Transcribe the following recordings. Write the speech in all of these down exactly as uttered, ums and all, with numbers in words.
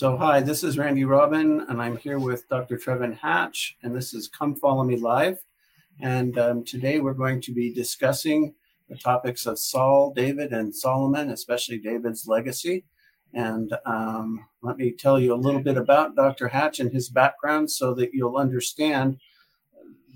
So hi, this is Randy Robin, and I'm here with Doctor Trevin Hatch, and this is Come Follow Me Live. And um, today we're going to be discussing the topics of Saul, David, and Solomon, especially David's legacy. And um, let me tell you a little bit about Doctor Hatch and his background so that you'll understand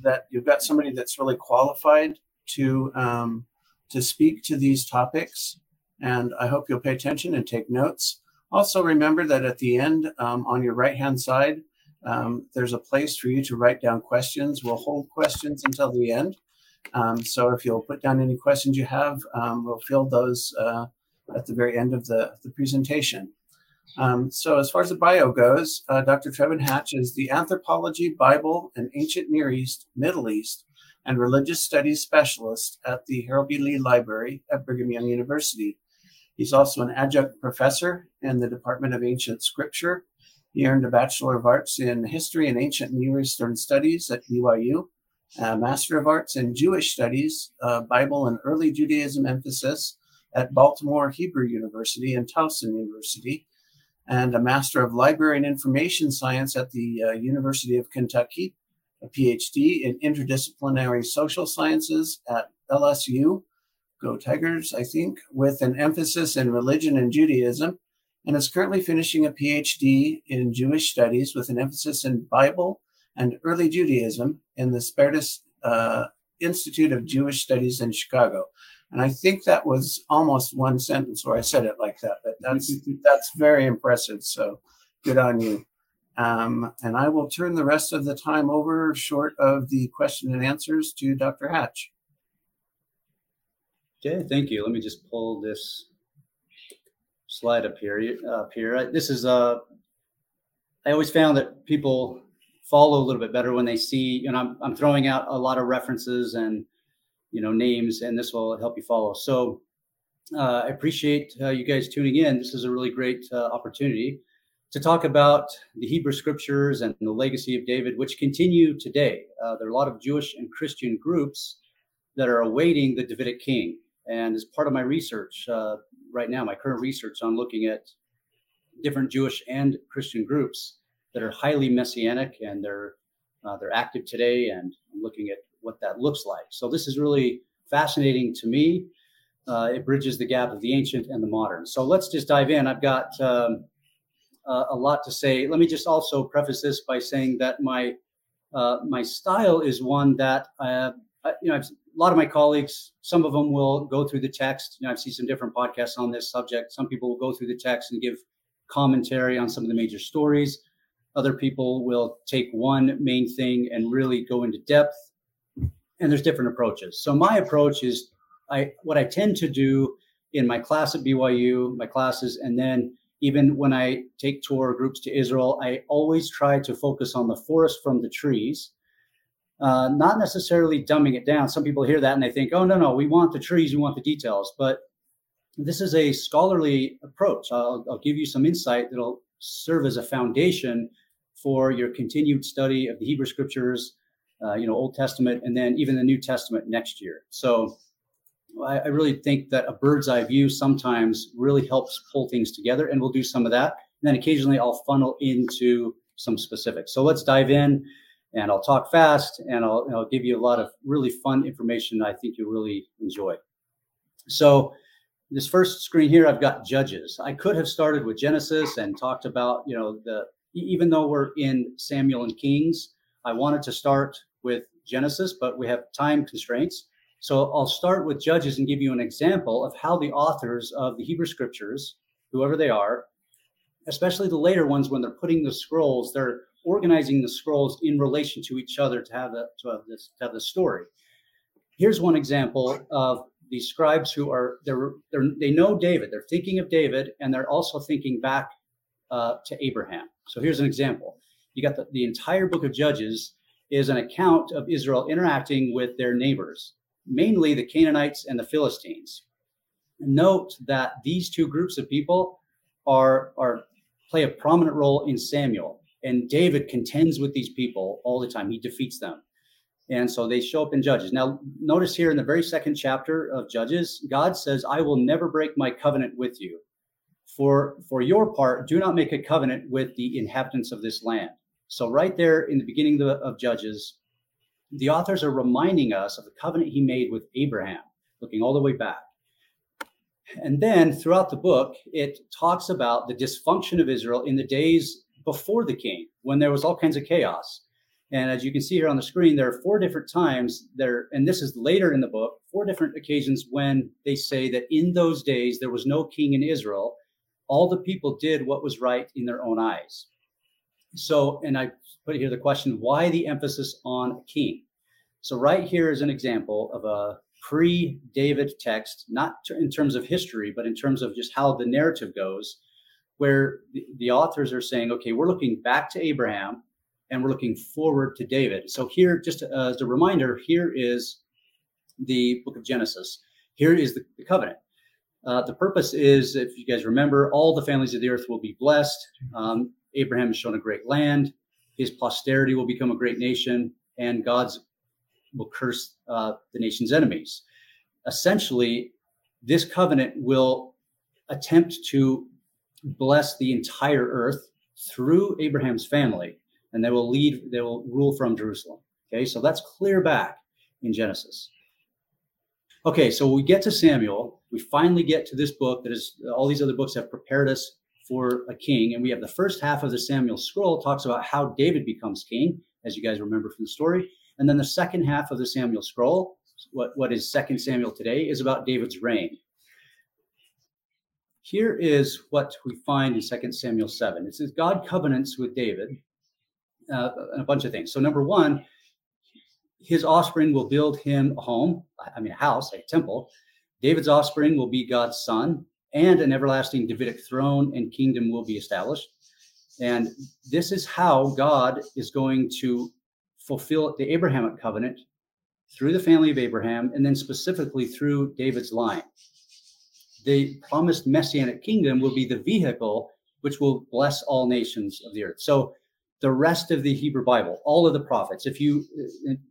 that you've got somebody that's really qualified to um, to speak to these topics. And I hope you'll pay attention and take notes. Also remember that at the end, um, on your right-hand side, um, there's a place for you to write down questions. We'll hold questions until the end. Um, so if you'll put down any questions you have, um, we'll field those uh, at the very end of the, the presentation. Um, so as far as the bio goes, uh, Doctor Trevin Hatch is the Anthropology, Bible, and Ancient Near East, Middle East, and Religious Studies Specialist at the Harold B. Lee Library at Brigham Young University. He's also an adjunct professor in the Department of Ancient Scripture. He earned a Bachelor of Arts in History and Ancient Near Eastern Studies at B Y U, a Master of Arts in Jewish Studies, uh, Bible and Early Judaism emphasis at Baltimore Hebrew University and Towson University, and a Master of Library and Information Science at the uh, University of Kentucky, a P H D in Interdisciplinary Social Sciences at L S U, Go Tigers, I think, with an emphasis in religion and Judaism, and is currently finishing a P H D in Jewish Studies with an emphasis in Bible and Early Judaism in the Spertus uh, Institute of Jewish Studies in Chicago. And I think that was almost one sentence where I said it like that, but that's, that's very impressive. So good on you. Um, and I will turn the rest of the time over, short of the question and answers, to Doctor Hatch. Okay, thank you. Let me just pull this slide up here. Up here. This is, uh, I always found that people follow a little bit better when they see, you know, I'm, I'm throwing out a lot of references and, you know, names, and this will help you follow. So uh, I appreciate uh, you guys tuning in. This is a really great uh, opportunity to talk about the Hebrew scriptures and the legacy of David, which continue today. Uh, there are a lot of Jewish and Christian groups that are awaiting the Davidic king. And as part of my research uh, right now, my current research on looking at different Jewish and Christian groups that are highly messianic, and they're uh, they're active today, and I'm looking at what that looks like. So this is really fascinating to me. Uh, it bridges the gap of the ancient and the modern. So let's just dive in. I've got um, uh, a lot to say. Let me just also preface this by saying that my uh, my style is one that I, I you know I've. A lot of my colleagues, some of them will go through the text. You know, I've seen some different podcasts on this subject. Some people will go through the text and give commentary on some of the major stories. Other people will take one main thing and really go into depth. And there's different approaches. So my approach is I what I tend to do in my class at B Y U, my classes, and then even when I take tour groups to Israel, I always try to focus on the forest from the trees. Uh, not necessarily dumbing it down. Some people hear that and they think, oh, no, no, we want the trees, we want the details. But this is a scholarly approach. I'll, I'll give you some insight that'll serve as a foundation for your continued study of the Hebrew scriptures, uh, you know, Old Testament, and then even the New Testament next year. So I, I really think that a bird's eye view sometimes really helps pull things together, and we'll do some of that. And then occasionally I'll funnel into some specifics. So let's dive in. And I'll talk fast, and I'll, I'll give you a lot of really fun information I think you'll really enjoy. So this first screen here, I've got Judges. I could have started with Genesis and talked about, you know, the even though we're in Samuel and Kings, I wanted to start with Genesis, but we have time constraints. So I'll start with Judges and give you an example of how the authors of the Hebrew scriptures, whoever they are, especially the later ones, when they're putting the scrolls, they're organizing the scrolls in relation to each other to have the to have this to have the story. Here's one example of the scribes who are they're, they're, they know David. They're thinking of David, and they're also thinking back uh, to Abraham. So here's an example. You got the, the entire book of Judges is an account of Israel interacting with their neighbors, mainly the Canaanites and the Philistines. Note that these two groups of people are are play a prominent role in Samuel. And David contends with these people all the time. He defeats them. And so they show up in Judges. Now, notice here in the very second chapter of Judges, God says, I will never break my covenant with you. for, for your part, do not make a covenant with the inhabitants of this land. So right there in the beginning of, the, of Judges, the authors are reminding us of the covenant he made with Abraham, looking all the way back. And then throughout the book, it talks about the dysfunction of Israel in the days before the king, when there was all kinds of chaos. And as you can see here on the screen, there are four different times there, and this is later in the book, four different occasions when they say that in those days, there was no king in Israel. All the people did what was right in their own eyes. So, and I put here the question, why the emphasis on a king? So right here is an example of a pre-David text, not in terms of history, but in terms of just how the narrative goes, where the authors are saying, okay, we're looking back to Abraham and we're looking forward to David. So here, just as a reminder, here is the book of Genesis. Here is the, the covenant. Uh, the purpose is, if you guys remember, all the families of the earth will be blessed. Um, Abraham is shown a great land. His posterity will become a great nation, and God's will curse uh, the nation's enemies. Essentially, this covenant will attempt to bless the entire earth through Abraham's family, and they will lead, they will rule from Jerusalem. Okay, so that's clear back in Genesis. Okay, so we get to Samuel. We finally get to this book that is, all these other books have prepared us for a king. And we have the first half of the Samuel scroll talks about how David becomes king, as you guys remember from the story. And then the second half of the Samuel scroll, what, what is Second Samuel today, is about David's reign. Here is what we find in Second Samuel seven. It says God covenants with David uh, a bunch of things. So number one, his offspring will build him a home, I mean a house, a temple. David's offspring will be God's son, and an everlasting Davidic throne and kingdom will be established. And this is how God is going to fulfill the Abrahamic covenant through the family of Abraham, and then specifically through David's line. The promised messianic kingdom will be the vehicle which will bless all nations of the earth. So the rest of the Hebrew Bible, all of the prophets, if you,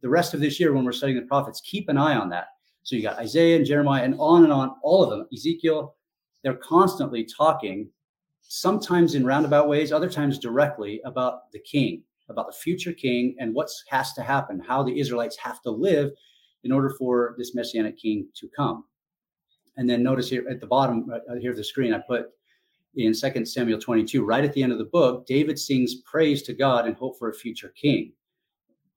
the rest of this year when we're studying the prophets, keep an eye on that. So you got Isaiah and Jeremiah and on and on, all of them, Ezekiel, they're constantly talking, sometimes in roundabout ways, other times directly, about the king, about the future king and what has to happen, how the Israelites have to live in order for this messianic king to come. And then notice here at the bottom, right here of the screen, I put in Second Samuel twenty-two, right at the end of the book, David sings praise to God and hope for a future king.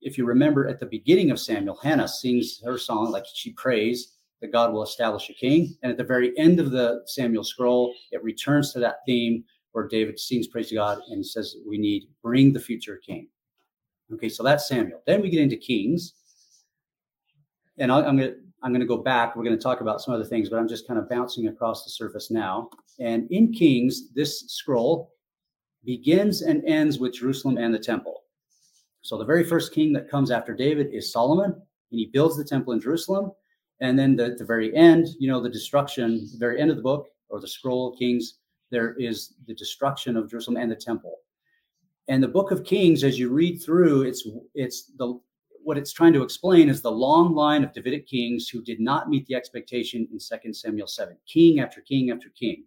If you remember at the beginning of Samuel, Hannah sings her song, like she prays that God will establish a king. And at the very end of the Samuel scroll, it returns to that theme, where David sings praise to God and says, we need, bring the future king. Okay, so that's Samuel. Then we get into Kings. And I'll, I'm going to I'm going to go back. We're going to talk about some other things, but I'm just kind of bouncing across the surface now. And in Kings, this scroll begins and ends with Jerusalem and the temple. So the very first king that comes after David is Solomon, and he builds the temple in Jerusalem. And then the, the very end, you know, the destruction, the very end of the book or the scroll of Kings, there is the destruction of Jerusalem and the temple. And the book of Kings, as you read through, it's it's the what it's trying to explain is the long line of Davidic kings who did not meet the expectation in Second Samuel seven, king after king after king.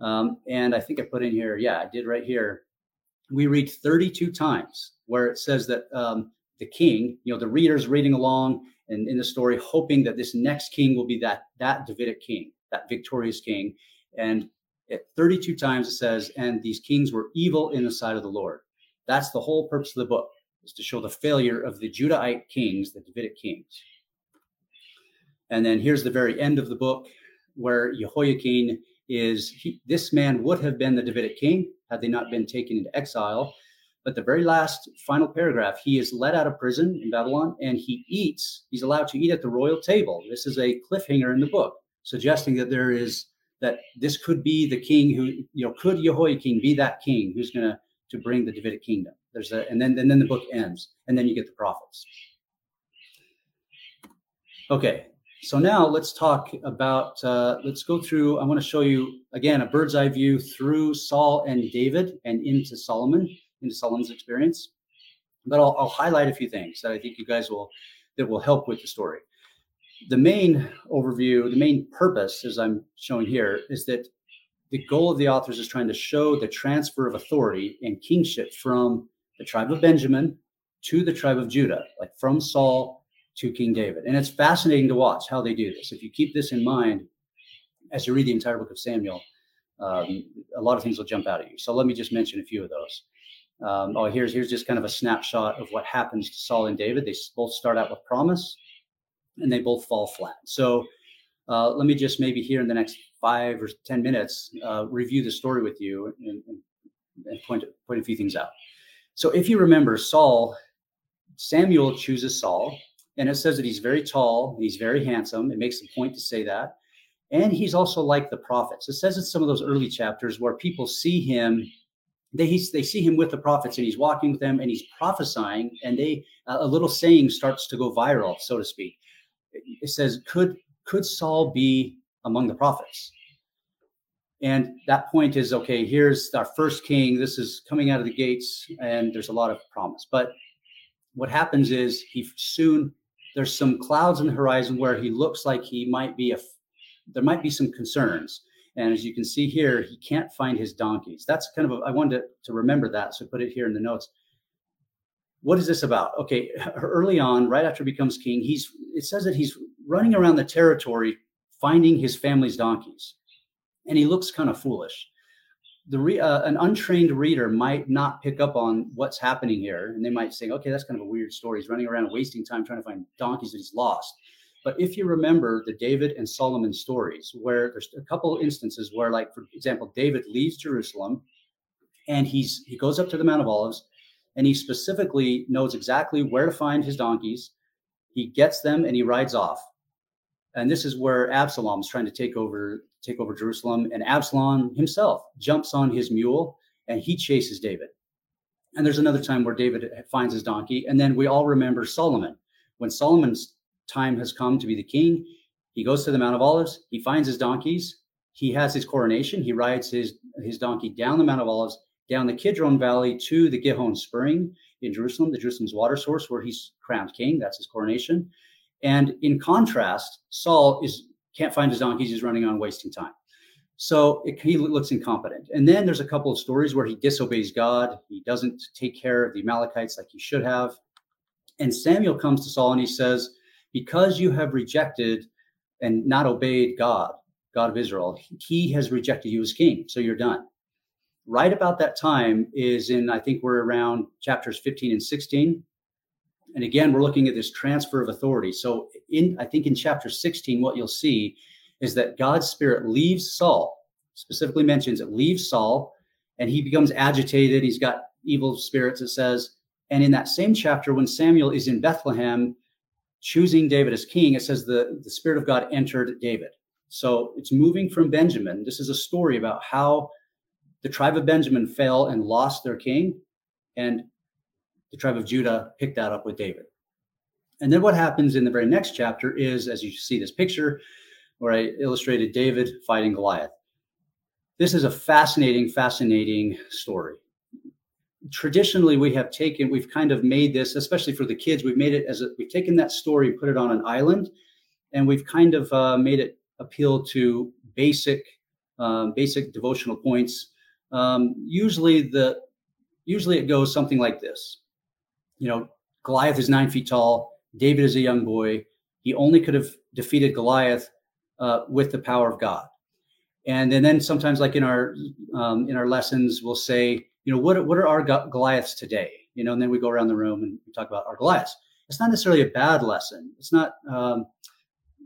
Um, and I think I put in here, yeah, I did right here. We read thirty-two times where it says that um, the king, you know, the reader's reading along and in the story, hoping that this next king will be that that Davidic king, that victorious king. And at thirty-two times it says, and these kings were evil in the sight of the Lord. That's the whole purpose of the book, is to show the failure of the Judahite kings, the Davidic kings. And then here's the very end of the book where Jehoiakim is, he, this man would have been the Davidic king had they not been taken into exile. But the very last final paragraph, he is let out of prison in Babylon and he eats, he's allowed to eat at the royal table. This is a cliffhanger in the book, suggesting that there is that this could be the king who, you know, could Jehoiakim be that king who's going to to bring the Davidic kingdom? There's a, and then and then the book ends, and then you get the prophets. Okay, so now let's talk about, uh, let's go through, I want to show you, again, a bird's eye view through Saul and David and into Solomon, into Solomon's experience. But I'll, I'll highlight a few things that I think you guys will, that will help with the story. The main overview, the main purpose, as I'm showing here, is that the goal of the authors is trying to show the transfer of authority and kingship from the tribe of Benjamin to the tribe of Judah, like from Saul to King David. And it's fascinating to watch how they do this. If you keep this in mind as you read the entire book of Samuel, um, a lot of things will jump out at you. So let me just mention a few of those. Um, oh, here's here's just kind of a snapshot of what happens to Saul and David. They both start out with promise, and they both fall flat. So uh, let me just maybe here in the next five or ten minutes uh, review the story with you and, and, and point point a few things out. So if you remember, Saul, Samuel chooses Saul, and it says that he's very tall and he's very handsome. It makes a point to say that, and he's also like the prophets. It says in some of those early chapters where people see him. They, he's, they see him with the prophets, and he's walking with them, and he's prophesying, and they uh, a little saying starts to go viral, so to speak. It says, could could Saul be among the prophets? And that point is, okay, here's our first king. This is coming out of the gates, and there's a lot of promise. But what happens is he soon, there's some clouds in the horizon where he looks like he might be, a, there might be some concerns. And as you can see here, he can't find his donkeys. That's kind of, a, I wanted to, to remember that. So put it here in the notes. What is this about? Okay, early on, right after he becomes king, he's, it says that he's running around the territory, finding his family's donkeys. And he looks kind of foolish. The re, uh, an untrained reader might not pick up on what's happening here. And they might say, okay, that's kind of a weird story. He's running around wasting time trying to find donkeys that he's lost. But if you remember the David and Solomon stories, where there's a couple instances where, like, for example, David leaves Jerusalem and he's he goes up to the Mount of Olives, and he specifically knows exactly where to find his donkeys. He gets them and he rides off. And this is where Absalom's trying to take over, take over Jerusalem. And Absalom himself jumps on his mule and he chases David. And there's another time where David finds his donkey. And then we all remember Solomon. When Solomon's time has come to be the king, he goes to the Mount of Olives, he finds his donkeys, he has his coronation, he rides his, his donkey down the Mount of Olives, down the Kidron Valley to the Gihon Spring in Jerusalem, the Jerusalem's water source, where he's crowned king. That's his coronation. And in contrast, Saul is can't find his donkeys, he's running on wasting time. So it, he looks incompetent. And then there's a couple of stories where he disobeys God, he doesn't take care of the Amalekites like he should have. And Samuel comes to Saul and he says, because you have rejected and not obeyed God, God of Israel, he has rejected you as king. So you're done. Right about that time is in, I think we're around chapters fifteen and sixteen. And again, we're looking at this transfer of authority. So in, I think in chapter sixteen, what you'll see is that God's spirit leaves Saul, specifically mentions it leaves Saul, and he becomes agitated. He's got evil spirits, it says. And in that same chapter, when Samuel is in Bethlehem, choosing David as king, it says the, the Spirit of God entered David. So it's moving from Benjamin. This is a story about how the tribe of Benjamin fell and lost their king, and the tribe of Judah picked that up with David. And then what happens in the very next chapter is, as you see this picture, where I illustrated David fighting Goliath. This is a fascinating, fascinating story. Traditionally, we have taken, we've kind of made this, especially for the kids, we've made it as a, we've taken that story and put it on an island, and we've kind of uh, made it appeal to basic, um, basic devotional points. Um, usually the, usually it goes something like this. You know, Goliath is nine feet tall. David is a young boy. He only could have defeated Goliath uh, with the power of God. And, and then sometimes, like in our um, in our lessons, we'll say, you know, what, what are our Goliaths today? You know, and then we go around the room and we talk about our Goliaths. It's not necessarily a bad lesson. It's not, um,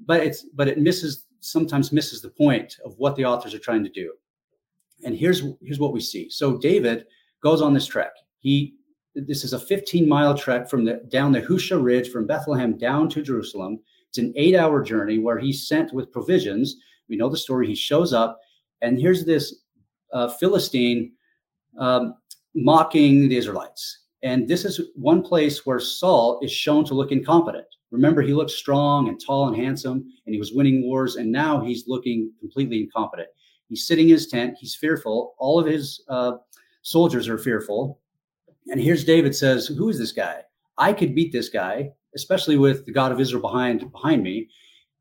but it's but it misses, sometimes misses the point of what the authors are trying to do. And here's here's what we see. So David goes on this trek. He this is a fifteen mile trek from the down the Husha Ridge from Bethlehem down to Jerusalem. It's an eight hour journey where he's sent with provisions. We know the story. He shows up, and here's this uh, Philistine Um, mocking the Israelites. And this is one place where Saul is shown to look incompetent. Remember, he looked strong and tall and handsome, and he was winning wars, and now he's looking completely incompetent. He's sitting in his tent. He's fearful. All of his uh, soldiers are fearful. And here's David says, who is this guy? I could beat this guy, especially with the God of Israel behind, behind me.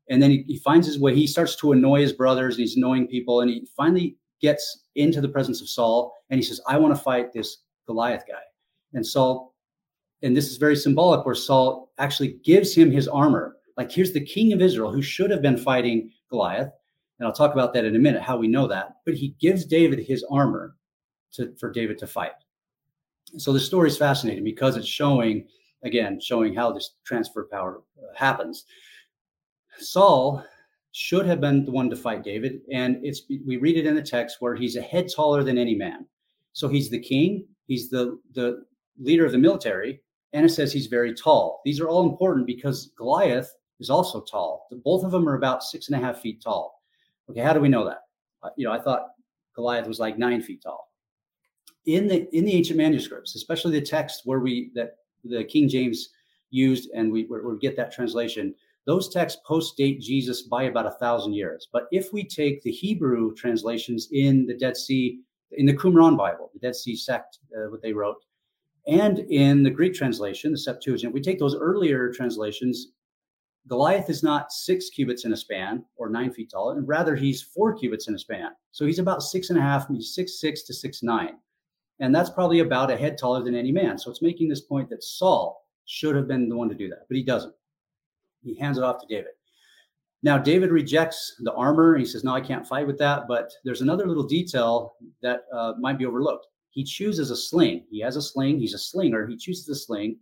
And then he, he finds his way. He starts to annoy his brothers, and he's annoying people, and he finally gets into the presence of Saul, and he says, I want to fight this Goliath guy. And Saul, and this is very symbolic, where Saul actually gives him his armor. Like, here's the king of Israel who should have been fighting Goliath. And I'll talk about that in a minute, how we know that. But he gives David his armor to, for David to fight. So the story is fascinating because it's showing, again, showing how this transfer of power happens. Saul should have been the one to fight David. And it's we read it in the text where he's a head taller than any man. So he's the king. He's the, the leader of the military. And it says he's very tall. These are all important because Goliath is also tall. Both of them are about six and a half feet tall. Okay, how do we know that? You know, I thought Goliath was like nine feet tall. In the in the ancient manuscripts, especially the text where we that the King James used and we where we get that translation, those texts post-date Jesus by about a thousand years. But if we take the Hebrew translations in the Dead Sea, in the Qumran Bible, the Dead Sea sect, uh, what they wrote, and in the Greek translation, the Septuagint, we take those earlier translations. Goliath is not six cubits in a span or nine feet tall, and rather he's four cubits in a span. So he's about six and a half, he's six, six to six, nine. And that's probably about a head taller than any man. So it's making this point that Saul should have been the one to do that, but he doesn't. He hands it off to David. Now, David rejects the armor. He says, no, I can't fight with that. But there's another little detail that uh, might be overlooked. He chooses a sling. He has a sling. He's a slinger. He chooses a sling.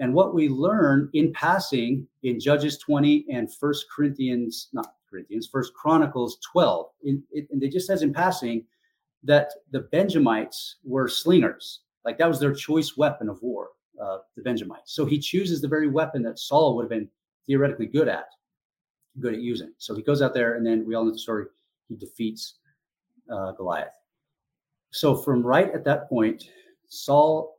And what we learn in passing in Judges twenty and First Corinthians, not Corinthians, First Chronicles twelve, and it just says in passing that the Benjamites were slingers. Like, that was their choice weapon of war, uh, the Benjamites. So he chooses the very weapon that Saul would have been theoretically good at, good at using. So he goes out there, and then we all know the story. He defeats uh, Goliath. So from right at that point, Saul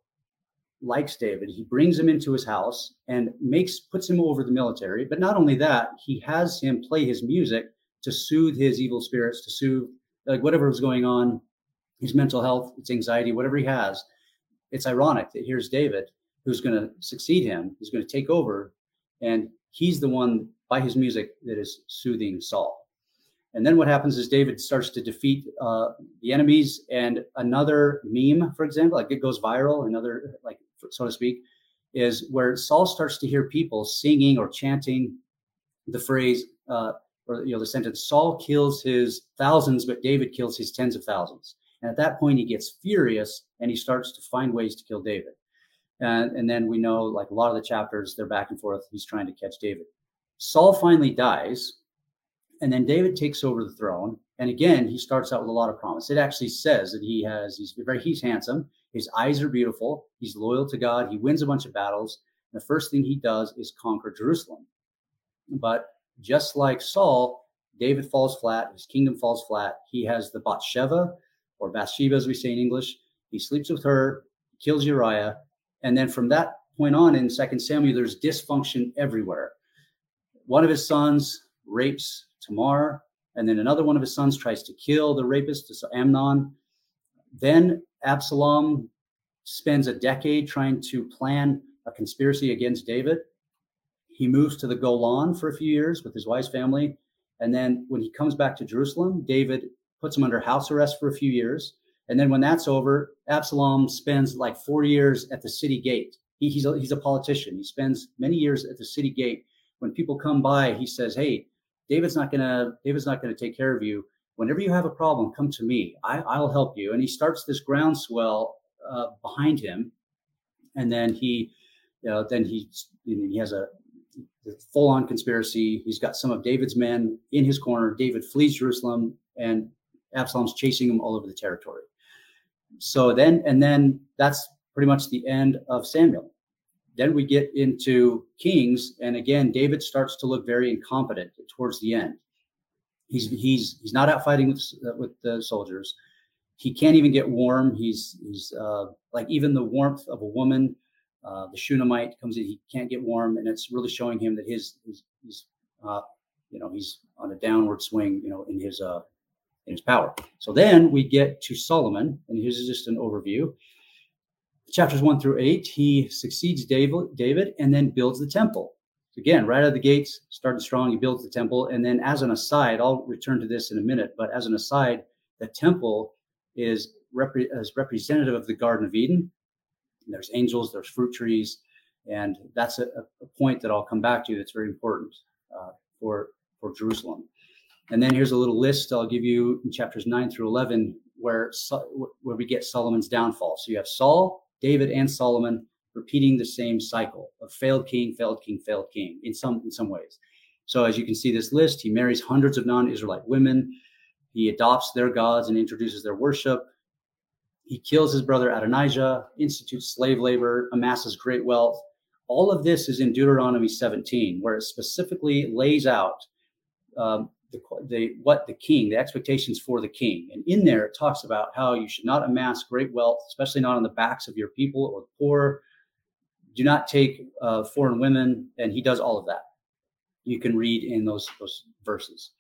likes David. He brings him into his house and makes puts him over the military. But not only that, he has him play his music to soothe his evil spirits, to soothe like whatever was going on, his mental health, its anxiety, whatever he has. It's ironic that here's David, who's going to succeed him, who's going to take over, and he's the one by his music that is soothing Saul. And then what happens is David starts to defeat uh, the enemies, and another meme, for example, like it goes viral, another like. so to speak, is where Saul starts to hear people singing or chanting the phrase uh, or, you know, the sentence, Saul kills his thousands, but David kills his tens of thousands. And at that point, he gets furious and he starts to find ways to kill David. And, and then we know, like a lot of the chapters, they're back and forth. He's trying to catch David. Saul finally dies. And then David takes over the throne. And again, he starts out with a lot of promise. It actually says that he has, he's very, he's handsome. His eyes are beautiful. He's loyal to God. He wins a bunch of battles. And the first thing he does is conquer Jerusalem. But just like Saul, David falls flat. His kingdom falls flat. He has the Bathsheba, or Bathsheba as we say in English. He sleeps with her, kills Uriah. And then from that point on in Second Samuel, there's dysfunction everywhere. One of his sons rapes Tamar. And then another one of his sons tries to kill the rapist, Amnon. Then Absalom spends a decade trying to plan a conspiracy against David. He moves to the Golan for a few years with his wife's family. And then when he comes back to Jerusalem, David puts him under house arrest for a few years. And then when that's over, Absalom spends like four years at the city gate. He, he's, a, he's a politician. He spends many years at the city gate. When people come by, he says, hey, David's not gonna, David's not gonna take care of you. Whenever you have a problem, come to me. I, I'll help you. And he starts this groundswell uh, behind him, and then he, you know, then he he has a full-on conspiracy. He's got some of David's men in his corner. David flees Jerusalem, and Absalom's chasing him all over the territory. So then, and then that's pretty much the end of Samuel. Then we get into Kings, and again, David starts to look very incompetent towards the end. He's he's he's not out fighting with uh, with the soldiers. He can't even get warm. He's he's uh, like even the warmth of a woman, uh, the Shunammite comes in. He can't get warm, and it's really showing him that his his, his uh, you know he's on a downward swing, you know, in his uh in his power. So then we get to Solomon, and here's just an overview. Chapters one through eight, he succeeds David, David, and then builds the temple. Again, right out of the gates, started strong, he builds the temple. And then as an aside, I'll return to this in a minute, but as an aside, the temple is, repre- is representative of the Garden of Eden. And there's angels, there's fruit trees, and that's a, a point that I'll come back to that's very important uh, for, for Jerusalem. And then here's a little list I'll give you in chapters nine through eleven where, where we get Solomon's downfall. So you have Saul, David, and Solomon repeating the same cycle of failed king, failed king, failed king in some in some ways. So as you can see this list, he marries hundreds of non-Israelite women. He adopts their gods and introduces their worship. He kills his brother Adonijah, institutes slave labor, amasses great wealth. All of this is in Deuteronomy seventeen, where it specifically lays out um, the, the what the king, the expectations for the king. And in there, it talks about how you should not amass great wealth, especially not on the backs of your people or the poor. Do not take uh, foreign women, and he does all of that. You can read in those, those verses.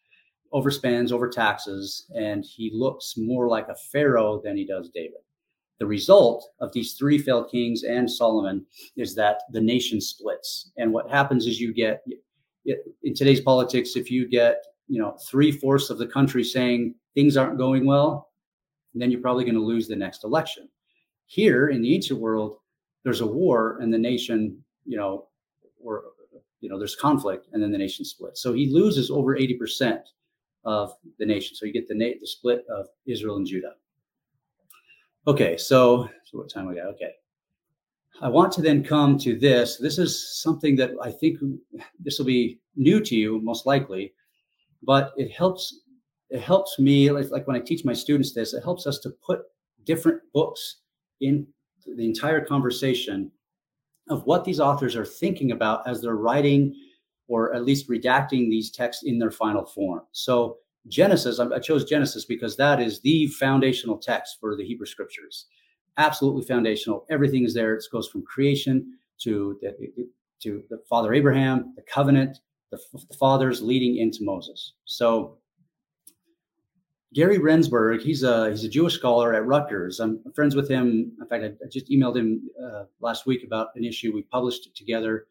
Overspends, overtaxes, and he looks more like a pharaoh than he does David. The result of these three failed kings and Solomon is that the nation splits. And what happens is you get, in today's politics, if you get, you know, three-fourths of the country saying things aren't going well, then you're probably going to lose the next election. Here in the ancient world, there's a war and the nation, you know, or, you know, there's conflict and then the nation splits. So he loses over eighty percent of the nation. So you get the, na- the split of Israel and Judah. Okay, so, so what time we got? Okay. I want to then come to this. This is something that I think this will be new to you, most likely, but it helps, it helps me, like when I teach my students this, it helps us to put different books in the entire conversation of what these authors are thinking about as they're writing or at least redacting these texts in their final form. So Genesis, I chose Genesis because that is the foundational text for the Hebrew scriptures. Absolutely foundational. Everything is there. It goes from creation to the, to the father Abraham, the covenant, the, the fathers leading into Moses. So Gary Rendsburg, he's a he's a Jewish scholar at Rutgers. I'm friends with him. In fact, I, I just emailed him uh, last week about an issue we published together.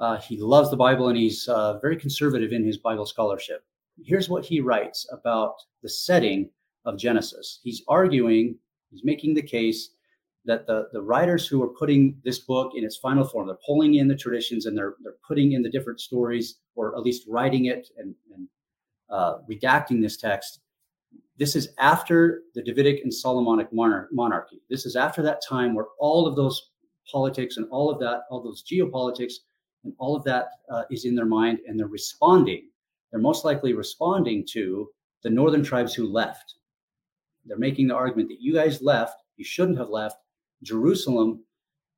Uh, he loves the Bible and he's uh, very conservative in his Bible scholarship. Here's what he writes about the setting of Genesis. He's arguing, he's making the case that the, the writers who are putting this book in its final form, they're pulling in the traditions and they're they're putting in the different stories, or at least writing it and, and uh, redacting this text. This is after the Davidic and Solomonic monarchy. This is after that time where all of those politics and all of that, all those geopolitics and all of that uh, is in their mind, and they're responding. They're most likely responding to the northern tribes who left. They're making the argument that you guys left, you shouldn't have left. Jerusalem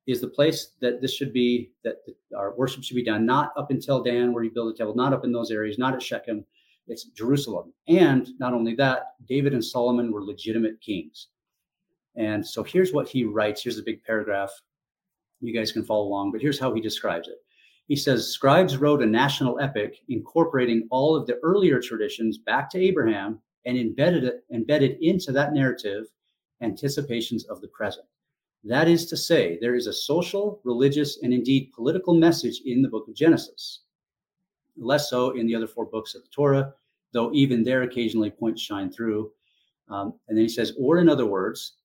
is the place that this should be, that our worship should be done, not up until Dan where you build a temple, not up in those areas, not at Shechem. It's Jerusalem. And not only that, David and Solomon were legitimate kings. And so here's what he writes. Here's a big paragraph. You guys can follow along, but here's how he describes it. He says, scribes wrote a national epic incorporating all of the earlier traditions back to Abraham and embedded it, embedded into that narrative anticipations of the present. That is to say, there is a social, religious, and indeed political message in the book of Genesis. Less so in the other four books of the Torah, though even there occasionally points shine through. Um, and then he says, or in other words,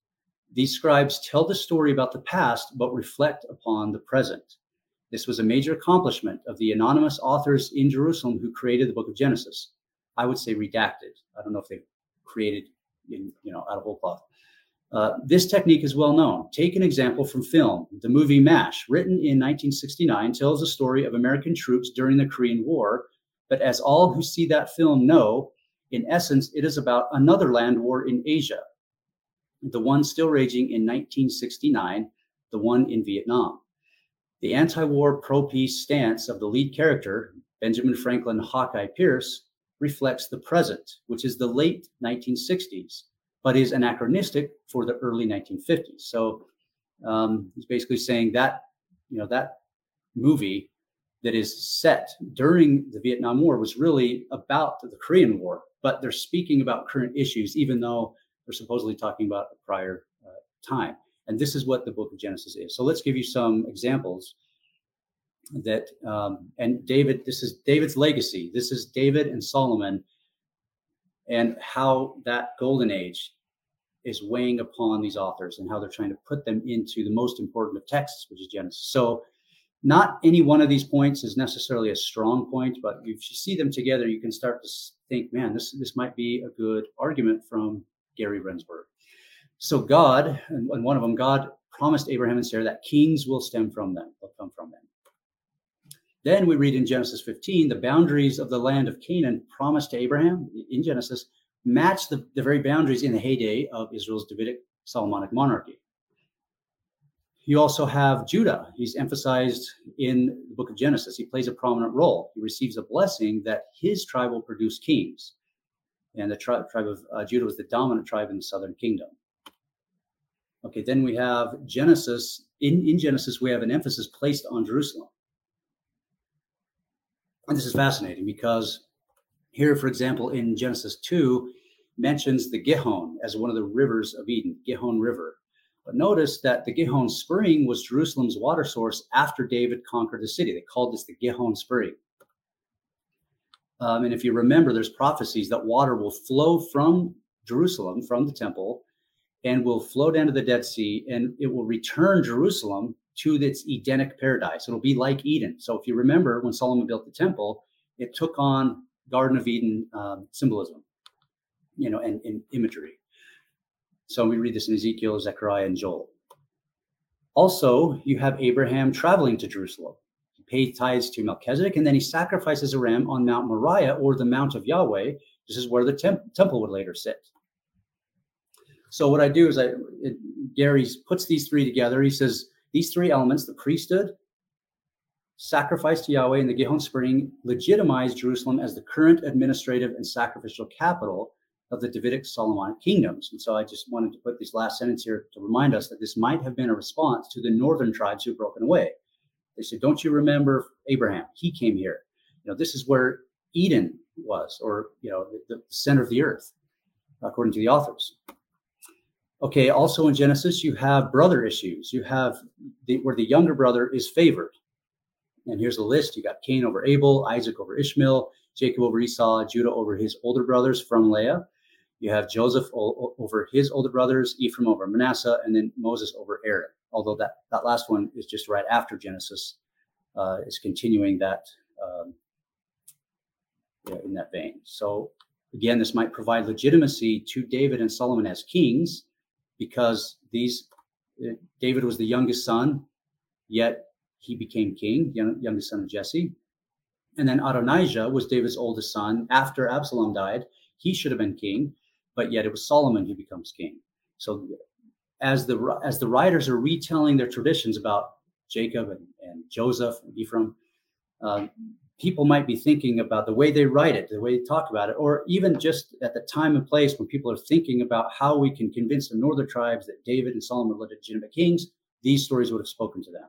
these scribes tell the story about the past, but reflect upon the present. This was a major accomplishment of the anonymous authors in Jerusalem who created the book of Genesis. I would say redacted. I don't know if they created, in, you know, out of whole cloth. Uh, this technique is well known. Take an example from film. The movie MASH, written in nineteen sixty-nine, tells the story of American troops during the Korean War. But as all who see that film know, in essence, it is about another land war in Asia, the one still raging in nineteen sixty-nine, the one in Vietnam. The anti-war, pro-peace stance of the lead character, Benjamin Franklin Hawkeye Pierce, reflects the present, which is the late nineteen sixties. But is anachronistic for the early nineteen fifties. So um, he's basically saying that, you know, that movie that is set during the Vietnam War was really about the Korean War, but they're speaking about current issues, even though they're supposedly talking about a prior uh, time. And this is what the book of Genesis is. So let's give you some examples that, um, and David, this is David's legacy. This is David and Solomon and how that golden age is weighing upon these authors and how they're trying to put them into the most important of texts, which is Genesis. So not any one of these points is necessarily a strong point, but if you see them together, you can start to think, man, this, this might be a good argument from Gary Rendsburg. So God, and one of them, God promised Abraham and Sarah that kings will stem from them, will come from them. Then we read in Genesis fifteen, the boundaries of the land of Canaan promised to Abraham in Genesis match the, the very boundaries in the heyday of Israel's Davidic Solomonic monarchy. You also have Judah. He's emphasized in the book of Genesis. He plays a prominent role. He receives a blessing that his tribe will produce kings. And the tri- tribe of uh, Judah was the dominant tribe in the southern kingdom. Okay, then we have Genesis. In, in Genesis, we have an emphasis placed on Jerusalem. And this is fascinating because here, for example, in Genesis two, mentions the Gihon as one of the rivers of Eden, Gihon River. But notice that the Gihon Spring was Jerusalem's water source after David conquered the city. They called this the Gihon Spring. Um, and if you remember, there's prophecies that water will flow from Jerusalem, from the temple, and will flow down to the Dead Sea, and it will return Jerusalem to its Edenic paradise. It'll be like Eden. So if you remember, when Solomon built the temple, it took on Garden of Eden um, symbolism, you know, and, and imagery. So we read this in Ezekiel, Zechariah, and Joel. Also, you have Abraham traveling to Jerusalem. He paid tithes to Melchizedek, and then he sacrifices a ram on Mount Moriah, or the Mount of Yahweh. This is where the temp- temple would later sit. So what I do is I it, Gary puts these three together. He says, these three elements, the priesthood, sacrifice to Yahweh, and the Gihon Spring, legitimize Jerusalem as the current administrative and sacrificial capital of the Davidic Solomonic kingdoms. And so I just wanted to put this last sentence here to remind us that this might have been a response to the northern tribes who had broken away. They said, don't you remember Abraham? He came here. You know, this is where Eden was, or, you know, the, the center of the earth, according to the authors. Okay, also in Genesis, you have brother issues. You have the, where the younger brother is favored. And here's a list. You got Cain over Abel, Isaac over Ishmael, Jacob over Esau, Judah over his older brothers from Leah. You have Joseph o- over his older brothers, Ephraim over Manasseh, and then Moses over Aaron. Although that, that last one is just right after Genesis, uh, is continuing that um, yeah, in that vein. So again, this might provide legitimacy to David and Solomon as kings, because these uh, David was the youngest son, yet he became king, young, youngest son of Jesse. And then Adonijah was David's oldest son. After Absalom died, he should have been king, but yet it was Solomon who becomes king. So as the as the writers are retelling their traditions about Jacob and, and Joseph and Ephraim, uh, people might be thinking about the way they write it, the way they talk about it, or even just at the time and place when people are thinking about how we can convince the northern tribes that David and Solomon were legitimate kings, these stories would have spoken to them.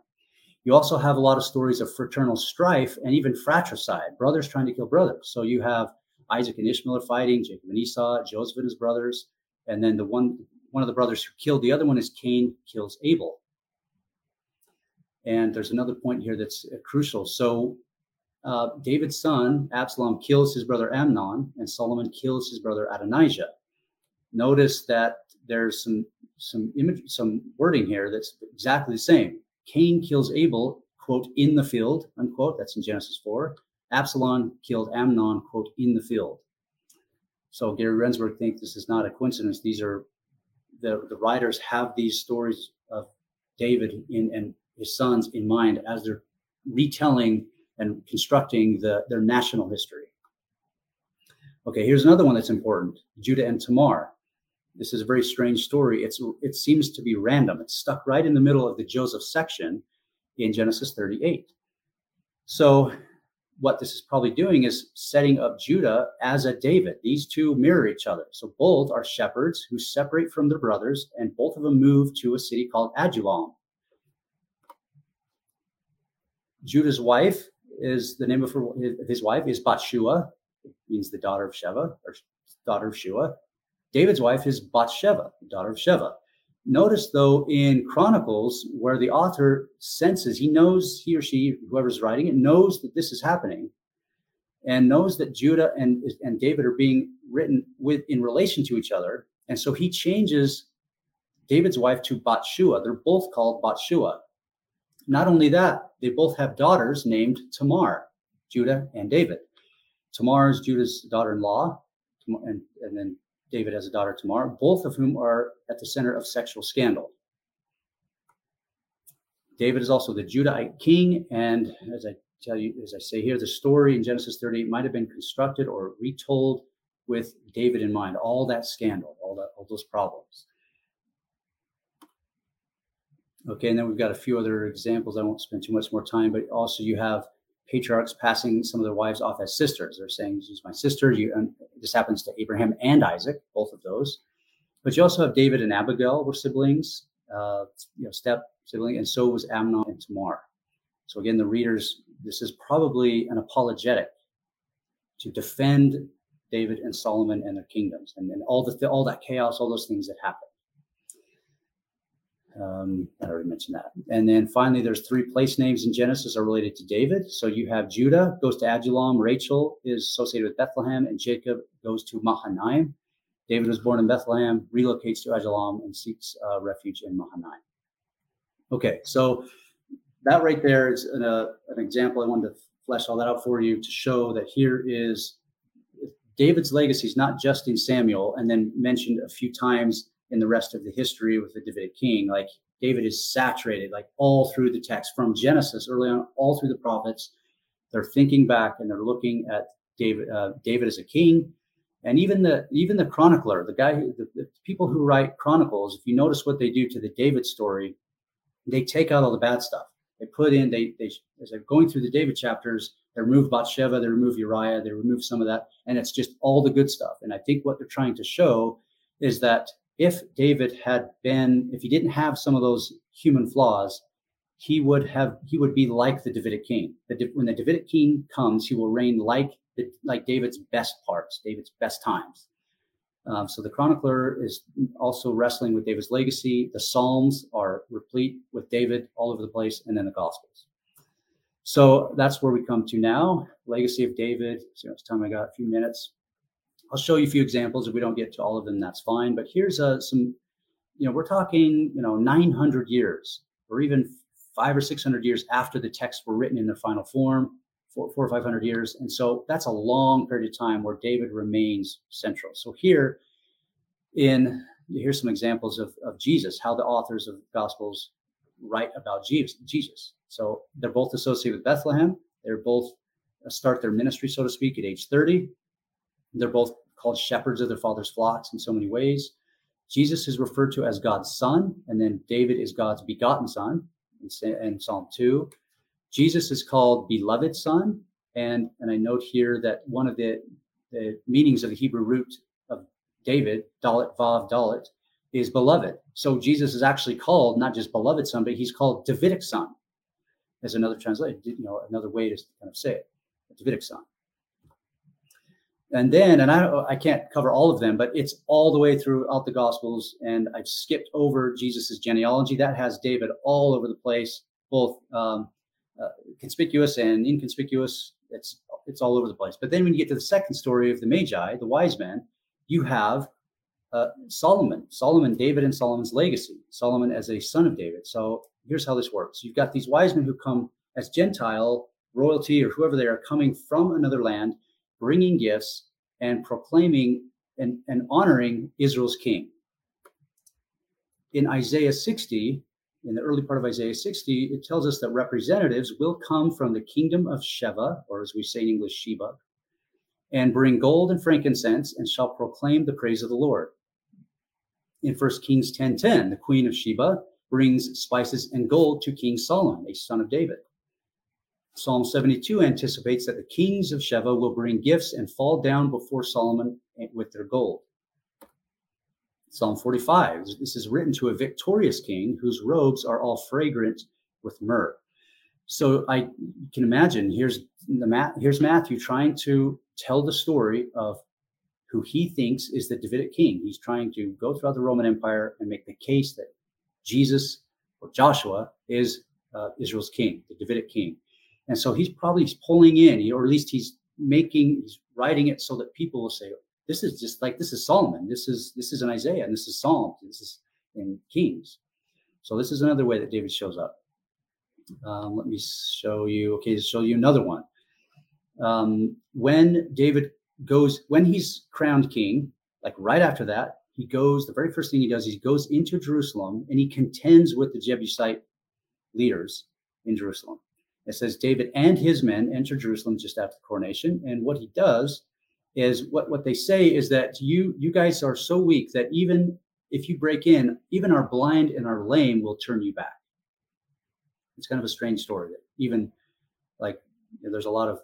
You also have a lot of stories of fraternal strife and even fratricide, brothers trying to kill brothers. So you have Isaac and Ishmael are fighting, Jacob and Esau, Joseph and his brothers. And then the one one of the brothers who killed the other one is Cain kills Abel. And there's another point here that's crucial. So uh, David's son, Absalom, kills his brother Amnon, and Solomon kills his brother Adonijah. Notice that there's some, some, image, some wording here that's exactly the same. Cain kills Abel, quote, in the field, unquote. That's in Genesis four. Absalom killed Amnon, quote, in the field. So Gary Rendsburg thinks this is not a coincidence. These are the, the writers have these stories of David in, and his sons in mind as they're retelling and constructing the, their national history. Okay, here's another one that's important. Judah and Tamar. This is a very strange story. It's it seems to be random. It's stuck right in the middle of the Joseph section in Genesis thirty-eight. So what this is probably doing is setting up Judah as a David. These two mirror each other. So both are shepherds who separate from their brothers, and both of them move to a city called Adullam. Judah's wife is the name of her, his wife is Bathshua. It means the daughter of Sheva, or daughter of Shua. David's wife is Bathsheba, the daughter of Sheva. Notice, though, in Chronicles, where the author senses, he knows, he or she, whoever's writing it, knows that this is happening. and knows that Judah and, and David are being written with in relation to each other. And so he changes David's wife to Bathshua. They're both called Bathshua. Not only that, they both have daughters named Tamar, Judah and David. Tamar is Judah's daughter-in-law, and, and then David has a daughter, Tamar, both of whom are at the center of sexual scandal. David is also the Judahite king, and as I tell you, as I say here, the story in Genesis thirty-eight might have been constructed or retold with David in mind. All that scandal, all that, all those problems. Okay, and then we've got a few other examples. I won't spend too much more time, but also you have patriarchs passing some of their wives off as sisters. They're saying, "She's my sister." You, and this happens to Abraham and Isaac, both of those. But you also have David and Abigail were siblings, uh, you know, step sibling, and so was Amnon and Tamar. So again, the readers, this is probably an apologetic to defend David and Solomon and their kingdoms, and, and all the all that chaos, all those things that happened. Um, I already mentioned that. And then finally, there's three place names in Genesis are related to David. So you have Judah goes to Adullam, Rachel is associated with Bethlehem, and Jacob goes to Mahanaim. David was born in Bethlehem, relocates to Adullam, and seeks uh, refuge in Mahanaim. Okay, so that right there is an, uh, an example. I wanted to flesh all that out for you to show that here is David's legacy is not just in Samuel and then mentioned a few times in the rest of the history with the Davidic king. Like David is saturated, like all through the text from Genesis early on, all through the prophets. They're thinking back and they're looking at David, uh, David as a king. And even the even the chronicler, the guy, who, the, the people who write chronicles, if you notice what they do to the David story, they take out all the bad stuff. They put in, they, they as they're going through the David chapters, they remove Bathsheba, they remove Uriah, they remove some of that, and it's just all the good stuff. And I think what they're trying to show is that if David had been, if he didn't have some of those human flaws, he would have, he would be like the Davidic king. The, when the Davidic king comes, he will reign like the, like David's best parts, David's best times. Um, so the chronicler is also wrestling with David's legacy. The Psalms are replete with David all over the place, and then the Gospels. So that's where we come to now. Legacy of David. So it's time I got a few minutes. I'll show you a few examples. If we don't get to all of them, that's fine. But here's uh, some, you know, we're talking, you know, nine hundred years or even five or six hundred years after the texts were written in their final form. Four, four or five hundred years. And so that's a long period of time where David remains central. So here in here's some examples of, of Jesus, how the authors of the Gospels write about Jesus, Jesus. So they're both associated with Bethlehem. They're both start their ministry, so to speak, at age thirty. They're both called shepherds of their father's flocks in so many ways. Jesus is referred to as God's son, and then David is God's begotten son in Psalm two. Jesus is called beloved son. And, and I note here that one of the, the meanings of the Hebrew root of David, dalet, vav, dalet, is beloved. So Jesus is actually called not just beloved son, but he's called Davidic son. As another translation, you know, another way to kind of say it, Davidic son. And then, and I, I can't cover all of them, but it's all the way throughout the Gospels. And I've skipped over Jesus's genealogy. That has David all over the place, both, um, Uh, conspicuous and inconspicuous. It's it's all over the place. But then when you get to the second story of the Magi, the wise men, you have uh, Solomon, Solomon, David and Solomon's legacy, Solomon as a son of David. So here's how this works. You've got these wise men who come as Gentile royalty or whoever they are, coming from another land, bringing gifts and proclaiming and, and honoring Israel's king. In Isaiah sixty, in the early part of Isaiah sixty, it tells us that representatives will come from the kingdom of Sheva, or as we say in English, Sheba, and bring gold and frankincense and shall proclaim the praise of the Lord. In First Kings ten ten, the queen of Sheba brings spices and gold to King Solomon, a son of David. Psalm seventy-two anticipates that the kings of Sheva will bring gifts and fall down before Solomon with their gold. Psalm forty-five, this is written to a victorious king whose robes are all fragrant with myrrh. So I can imagine, here's the Ma- here's Matthew trying to tell the story of who he thinks is the Davidic king. He's trying to go throughout the Roman Empire and make the case that Jesus or Joshua is uh, Israel's king, the Davidic king. And so he's probably pulling in, or at least he's making, he's writing it so that people will say, this is just like, this is Solomon, this is this is in Isaiah, and this is Psalms, and this is in Kings. So this is another way that David shows up. Um, let me show you, okay, show you another one. Um, when David goes, when he's crowned king, like right after that, he goes, the very first thing he does, is he goes into Jerusalem and he contends with the Jebusite leaders in Jerusalem. It says David and his men enter Jerusalem just after the coronation. And what he does is what, what they say is that you, you guys are so weak that even if you break in, even our blind and our lame will turn you back. It's kind of a strange story that even like, you know, there's a lot of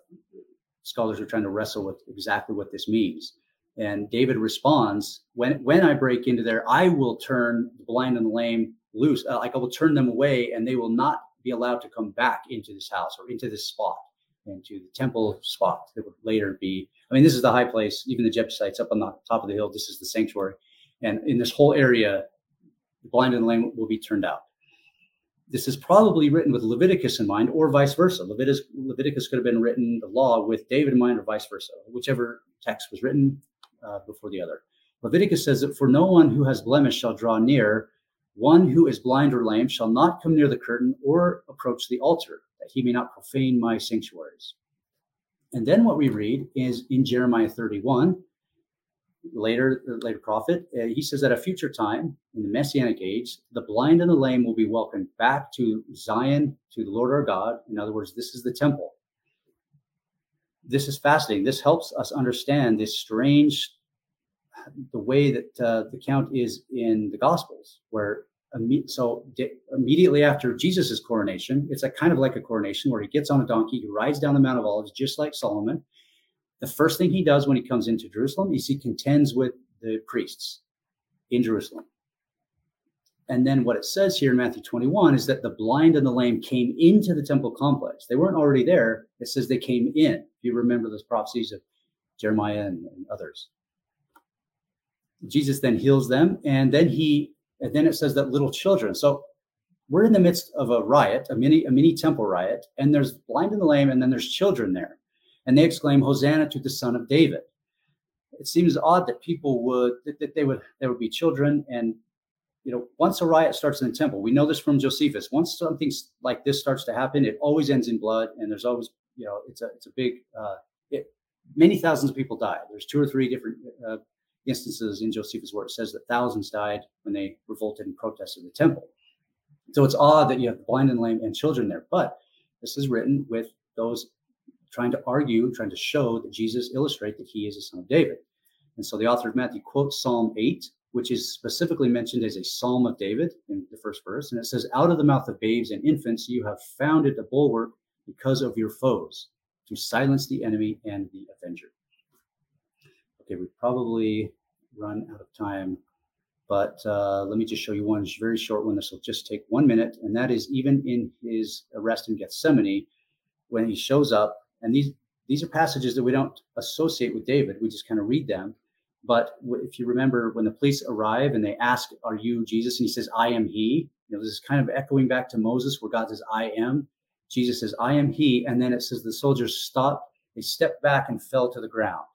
scholars who are trying to wrestle with exactly what this means. And David responds, when, when I break into there, I will turn the blind and the lame loose. Uh, like I will turn them away and they will not be allowed to come back into this house or into this spot, into the temple spot that would later be. I mean, this is the high place, even the Jebusites up on the top of the hill. This is the sanctuary. And in this whole area, the blind and the lame will be turned out. This is probably written with Leviticus in mind or vice versa. Leviticus, Leviticus could have been written, the law, with David in mind or vice versa, whichever text was written uh, before the other. Leviticus says that for no one who has blemish shall draw near. One who is blind or lame shall not come near the curtain or approach the altar, that he may not profane my sanctuaries. And then what we read is in Jeremiah thirty-one, later, later prophet, uh, he says that a future time in the Messianic age, the blind and the lame will be welcomed back to Zion, to the Lord our God. In other words, this is the temple. This is fascinating. This helps us understand this strange, the way that uh, the count is in the Gospels, where imme- so di- immediately after Jesus's coronation, it's a kind of like a coronation where he gets on a donkey, he rides down the Mount of Olives, just like Solomon. The first thing he does when he comes into Jerusalem is he contends with the priests in Jerusalem. And then what it says here in Matthew twenty-one is that the blind and the lame came into the temple complex. They weren't already there. It says they came in. If you remember those prophecies of Jeremiah and, and others. Jesus then heals them. And then he, and then it says that little children. So we're in the midst of a riot, a mini, a mini temple riot, and there's blind and the lame, and then there's children there. And they exclaim, Hosanna to the Son of David. It seems odd that people would, that, that they would, there would be children. And, you know, once a riot starts in the temple, we know this from Josephus. Once something like this starts to happen, it always ends in blood. And there's always, you know, it's a, it's a big, uh, it, many thousands of people die. There's two or three different uh, instances in Josephus where it says that thousands died when they revolted and protested the temple. So it's odd that you have the blind and lame and children there. But this is written with those trying to argue, trying to show that Jesus illustrates that he is the Son of David. And so the author of Matthew quotes Psalm eight, which is specifically mentioned as a Psalm of David in the first verse. And it says, out of the mouth of babes and infants, you have founded a bulwark because of your foes to silence the enemy and the avenger. Okay, we've probably run out of time, but uh, let me just show you one very short one. This will just take one minute. And that is even in his arrest in Gethsemane, when he shows up. And these these are passages that we don't associate with David. We just kind of read them. But if you remember, when the police arrive and they ask, are you Jesus? And he says, I am he. You know, this is kind of echoing back to Moses where God says, I am. Jesus says, I am he. And then it says the soldiers stopped. They stepped back and fell to the ground.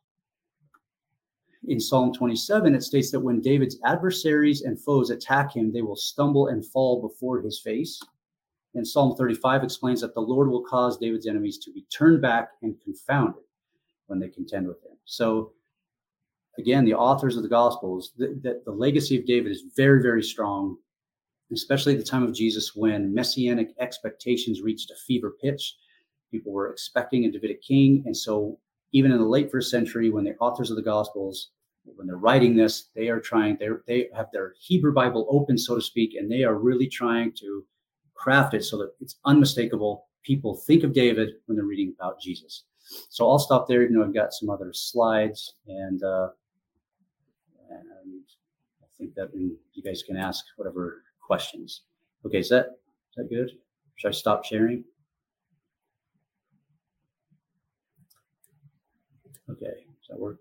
In Psalm twenty-seven, it states that when David's adversaries and foes attack him, they will stumble and fall before his face. And Psalm thirty-five explains that the Lord will cause David's enemies to be turned back and confounded when they contend with him. So again, the authors of the Gospels, that the, the legacy of David is very, very strong, especially at the time of Jesus when messianic expectations reached a fever pitch. People were expecting a Davidic king. And so even in the late first century, when the authors of the Gospels, when they're writing this, they are trying, they they have their Hebrew Bible open, so to speak, and they are really trying to craft it so that it's unmistakable. People think of David when they're reading about Jesus. So I'll stop there, even though I've got some other slides. And uh, and I think that you guys can ask whatever questions. Okay, is that is that good? Should I stop sharing? Okay, does that work?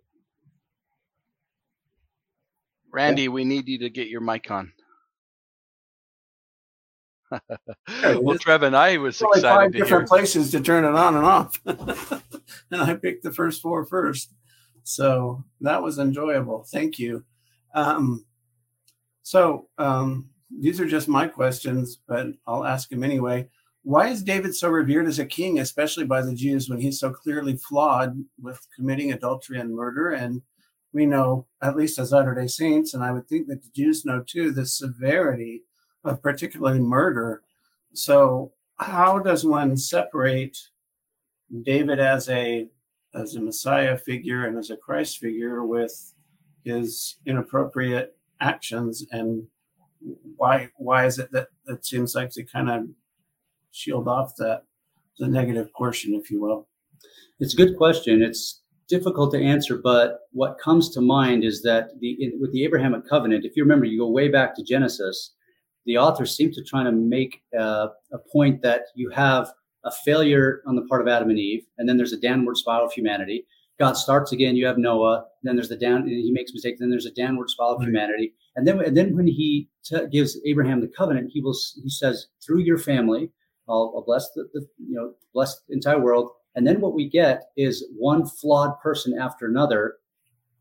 Randy, yeah. We need you to get your mic on. Well, Trevin, I was excited. Five different places to turn it on and off. and I picked the first four first. So that was enjoyable. Thank you. Um, so um, these are just my questions, but I'll ask them anyway. Why is David so revered as a king, especially by the Jews, when he's so clearly flawed with committing adultery and murder? And we know, at least as Latter-day Saints, and I would think that the Jews know too, the severity of particularly murder. So how does one separate David as a as a Messiah figure and as a Christ figure with his inappropriate actions, and why why is it that it seems like to kind of shield off that the negative portion, if you will? It's a good question. It's difficult to answer, but what comes to mind is that the in, with the Abrahamic covenant, if you remember, you go way back to Genesis, the authors seem to try to make uh, a point that you have a failure on the part of Adam and Eve, and then there's a downward spiral of humanity. God starts again, you have Noah, then there's the down, and he makes mistakes, then there's a downward spiral of right. humanity. And then and then when he t- gives Abraham the covenant, he will he says, through your family, I'll, I'll bless the, the you know bless the entire world. And then what we get is one flawed person after another.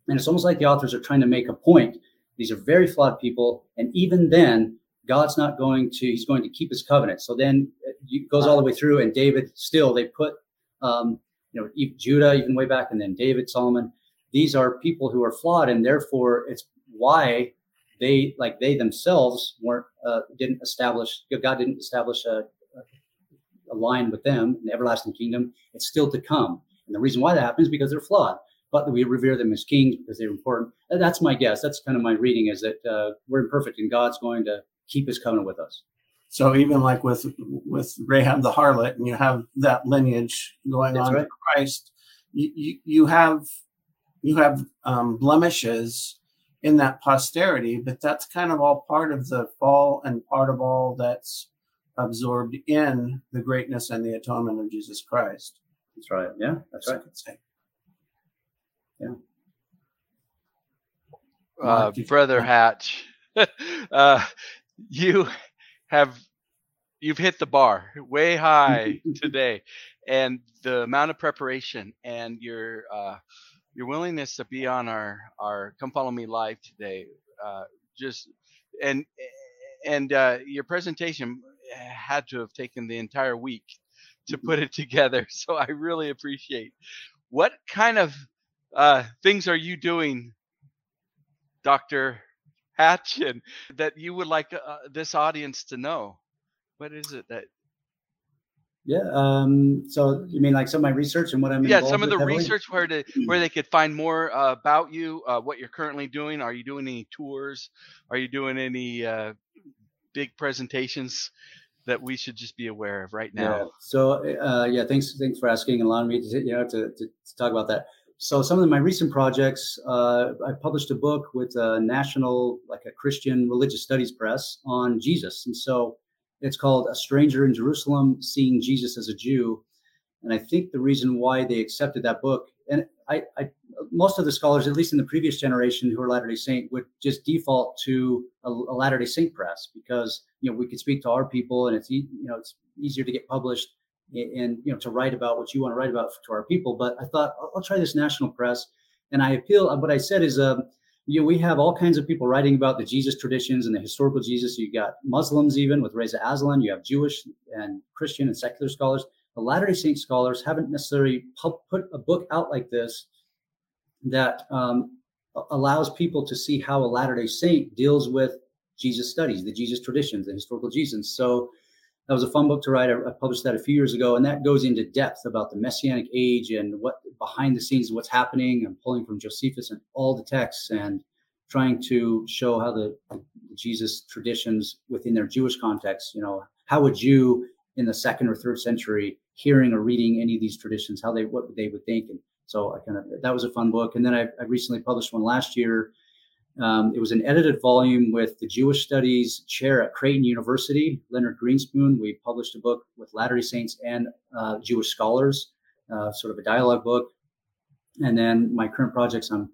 And it's almost like the authors are trying to make a point. These are very flawed people. And even then, God's not going to, he's going to keep his covenant. So then it goes all the way through, and David still, they put, um, you know, Judah even way back, and then David, Solomon. These are people who are flawed, and therefore it's why they, like they themselves weren't, uh, didn't establish, God didn't establish a, align with them in the everlasting kingdom. It's still to come. And the reason why that happens is because they're flawed, but we revere them as kings because they're important. And that's my guess. That's kind of my reading, is that uh, we're imperfect and God's going to keep his covenant with us. So even like with with Rahab the harlot, and you have that lineage going that's on right. to Christ, you, you, you have, you have um, blemishes in that posterity, but that's kind of all part of the fall and part of all that's absorbed in the greatness and the atonement of Jesus Christ. That's right. Yeah, that's right. I could say. Yeah. Uh, Brother Hatch, uh, you have you've hit the bar way high today, and the amount of preparation and your uh, your willingness to be on our our Come Follow Me Live today, uh, just and and uh, your presentation had to have taken the entire week to put it together. So I really appreciate. What kind of uh, things are you doing, Doctor Hatch, and that you would like uh, this audience to know? What is it that? Yeah. Um, so you mean like some of my research and what I'm yeah, some of the heavily? research where to where they could find more uh, about you, uh, what you're currently doing. Are you doing any tours? Are you doing any uh, big presentations that we should just be aware of right now? Yeah. So, uh, yeah, thanks, thanks for asking and allowing me to, you know, to, to, to talk about that. So some of my recent projects, uh, I published a book with a national, like a Christian religious studies press on Jesus. And so it's called A Stranger in Jerusalem, Seeing Jesus as a Jew. And I think the reason why they accepted that book, and I, I most of the scholars, at least in the previous generation who are Latter-day Saint, would just default to a, a Latter-day Saint press because, you know, we could speak to our people, and it's, you know, it's easier to get published and, you know, to write about what you want to write about to our people. But I thought I'll, I'll try this national press. And I appeal, what I said is, um, you know, we have all kinds of people writing about the Jesus traditions and the historical Jesus. You've got Muslims even with Reza Aslan, you have Jewish and Christian and secular scholars. The Latter-day Saint scholars haven't necessarily put a book out like this that um, allows people to see how a Latter-day Saint deals with Jesus studies, the Jesus traditions, the historical Jesus. So that was a fun book to write. I, I published that a few years ago, and that goes into depth about the Messianic age and what behind the scenes, what's happening, and pulling from Josephus and all the texts and trying to show how the, the Jesus traditions within their Jewish context, you know, how would you in the second or third century hearing or reading any of these traditions, how they, what they would think. And so I kind of, that was a fun book. And then I, I recently published one last year. Um, it was an edited volume with the Jewish Studies chair at Creighton University, Leonard Greenspoon. We published a book with Latter-day Saints and uh, Jewish scholars, uh, sort of a dialogue book. And then my current projects, I'm,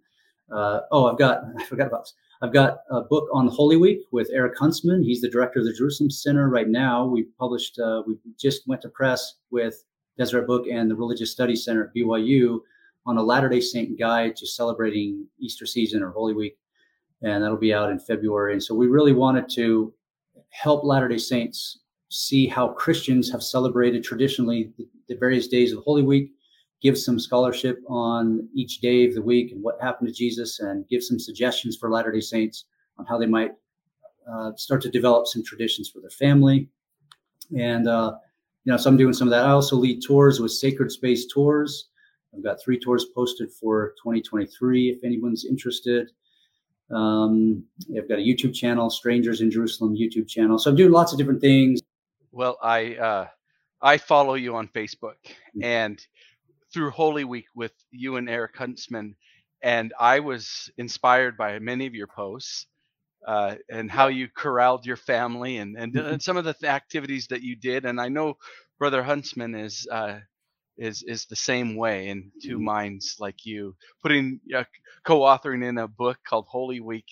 uh, oh, I've got, I forgot about this. I've got a book on Holy Week with Eric Huntsman. He's the director of the Jerusalem Center right now. We published, uh, we just went to press with Deseret Book and the Religious Studies Center at B Y U on a Latter-day Saint guide to celebrating Easter season or Holy Week. And that'll be out in February. And so we really wanted to help Latter-day Saints see how Christians have celebrated traditionally the, the various days of Holy Week, give some scholarship on each day of the week and what happened to Jesus, and give some suggestions for Latter-day Saints on how they might uh, start to develop some traditions for their family. And, uh, you know, so I'm doing some of that. I also lead tours with Sacred Space Tours. I've got three tours posted for twenty twenty-three, if anyone's interested. Um, I've got a YouTube channel, Strangers in Jerusalem YouTube channel. So I'm doing lots of different things. Well, I, uh, I follow you on Facebook, and through Holy Week with you and Eric Huntsman. And I was inspired by many of your posts, uh, and how you corralled your family and, and, mm-hmm. and some of the th- activities that you did. And I know Brother Huntsman is, uh, is, is the same way, in two mm-hmm. minds like you, putting, uh, co-authoring in a book called Holy Week.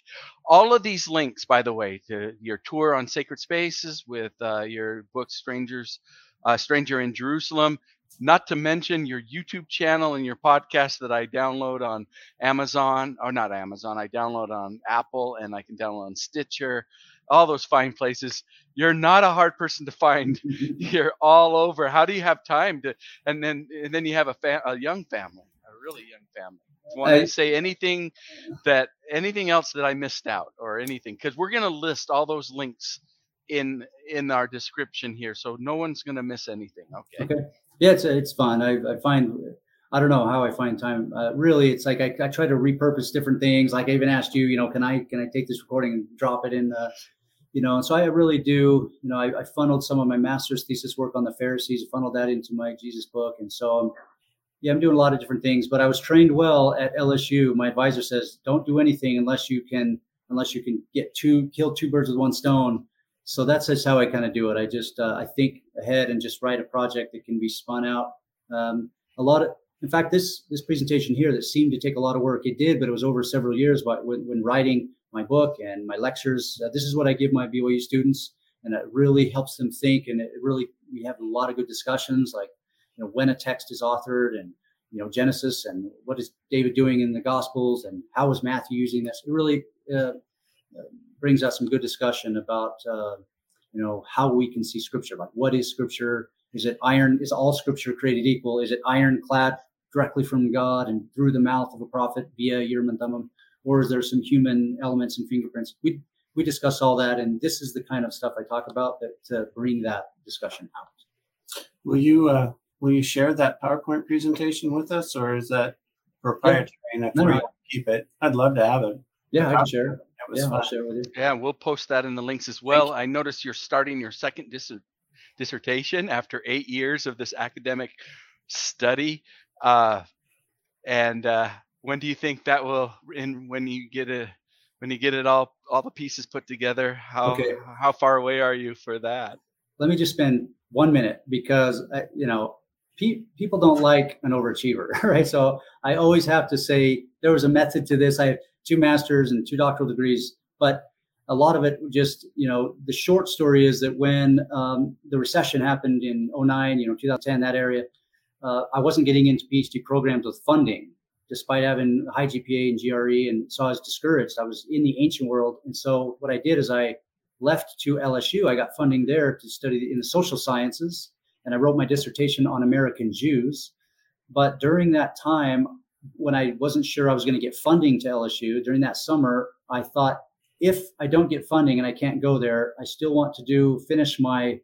All of these links, by the way, to your tour on Sacred Spaces with, uh, your book, Strangers, uh, Stranger in Jerusalem, not to mention your YouTube channel and your podcast that I download on Amazon, or not Amazon, I download on Apple, and I can download on Stitcher, all those fine places. You're not a hard person to find. You're all over. How do you have time to, and then, and then you have a, fa- a young family, a really young family. Want to say anything that, anything else that I missed out or anything? Because we're going to list all those links in, in our description here. So no one's going to miss anything. Okay. Okay. Yeah, it's it's fun. I, I find, I don't know how I find time. Uh, really, it's like I, I try to repurpose different things. Like I even asked you, you know, can I can I take this recording and drop it in the, you know, and so I really do, you know, I, I funneled some of my master's thesis work on the Pharisees, funneled that into my Jesus book. And so, I'm, yeah, I'm doing a lot of different things, but I was trained well at L S U. My advisor says, don't do anything unless you can, unless you can get two, kill two birds with one stone. So that's just how I kind of do it. I just, uh, I think ahead and just write a project that can be spun out. Um, a lot of, in fact, this, this presentation here that seemed to take a lot of work, it did, but it was over several years. But when, when writing my book and my lectures, uh, this is what I give my B Y U students, and it really helps them think. And it really, we have a lot of good discussions, like, you know, when a text is authored, and, you know, Genesis, and what is David doing in the Gospels, and how is Matthew using this? It really, uh, Uh, brings out some good discussion about, uh, you know, how we can see Scripture. Like, what is Scripture? Is it iron? Is all Scripture created equal? Is it ironclad, directly from God and through the mouth of a prophet via Urim and Thummim? Or is there some human elements and fingerprints? We we discuss all that, and this is the kind of stuff I talk about that to uh, bring that discussion out. Will you uh, will you share that PowerPoint presentation with us, or is that proprietary? Yeah. And if no, we no. keep it, I'd love to have it. Yeah, I can share it. Yeah, I'll share with you. Yeah, we'll post that in the links as well. I noticed you're starting your second dis- dissertation after eight years of this academic study. Uh, and uh, when do you think that will? In when you get a when you get it all all the pieces put together, how okay. how far away are you for that? Let me just spend one minute because I, you know pe- people don't like an overachiever, right? So I always have to say there was a method to this. I. Two masters and two doctoral degrees, but a lot of it just, you know, the short story is that when um, the recession happened in oh nine, you know, two thousand ten, that area, uh, I wasn't getting into PhD programs with funding, despite having high G P A and G R E, and so I was discouraged. I was in the ancient world, and so what I did is I left to L S U. I got funding there to study in the social sciences, and I wrote my dissertation on American Jews. But during that time, when I wasn't sure I was going to get funding to L S U during that summer, I thought, if I don't get funding and I can't go there, I still want to do finish my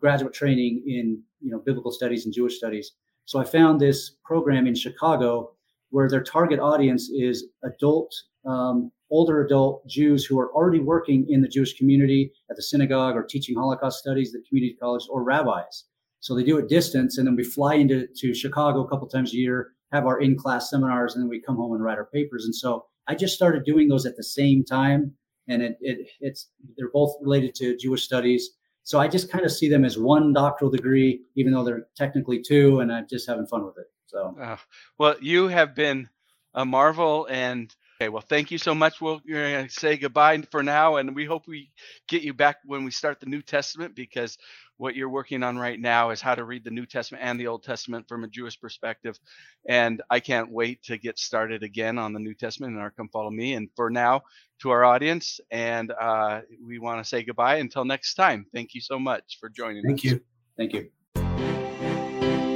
graduate training in, you know, biblical studies and Jewish studies. So I found this program in Chicago where their target audience is adult, um, older adult Jews who are already working in the Jewish community at the synagogue or teaching Holocaust studies at community college, or rabbis. So they do it distance, and then we fly into to Chicago a couple times a year, have our in-class seminars, and then we come home and write our papers. And so I just started doing those at the same time. And it, it it's they're both related to Jewish studies. So I just kind of see them as one doctoral degree, even though they're technically two, and I'm just having fun with it. So, uh, well, you have been a marvel, and Okay, well, thank you so much. We're going to say goodbye for now, and we hope we get you back when we start the New Testament, because what you're working on right now is how to read the New Testament and the Old Testament from a Jewish perspective. And I can't wait to get started again on the New Testament and our Come Follow Me. And for now, to our audience, and uh, we want to say goodbye until next time. Thank you so much for joining us. Thank you. Thank you.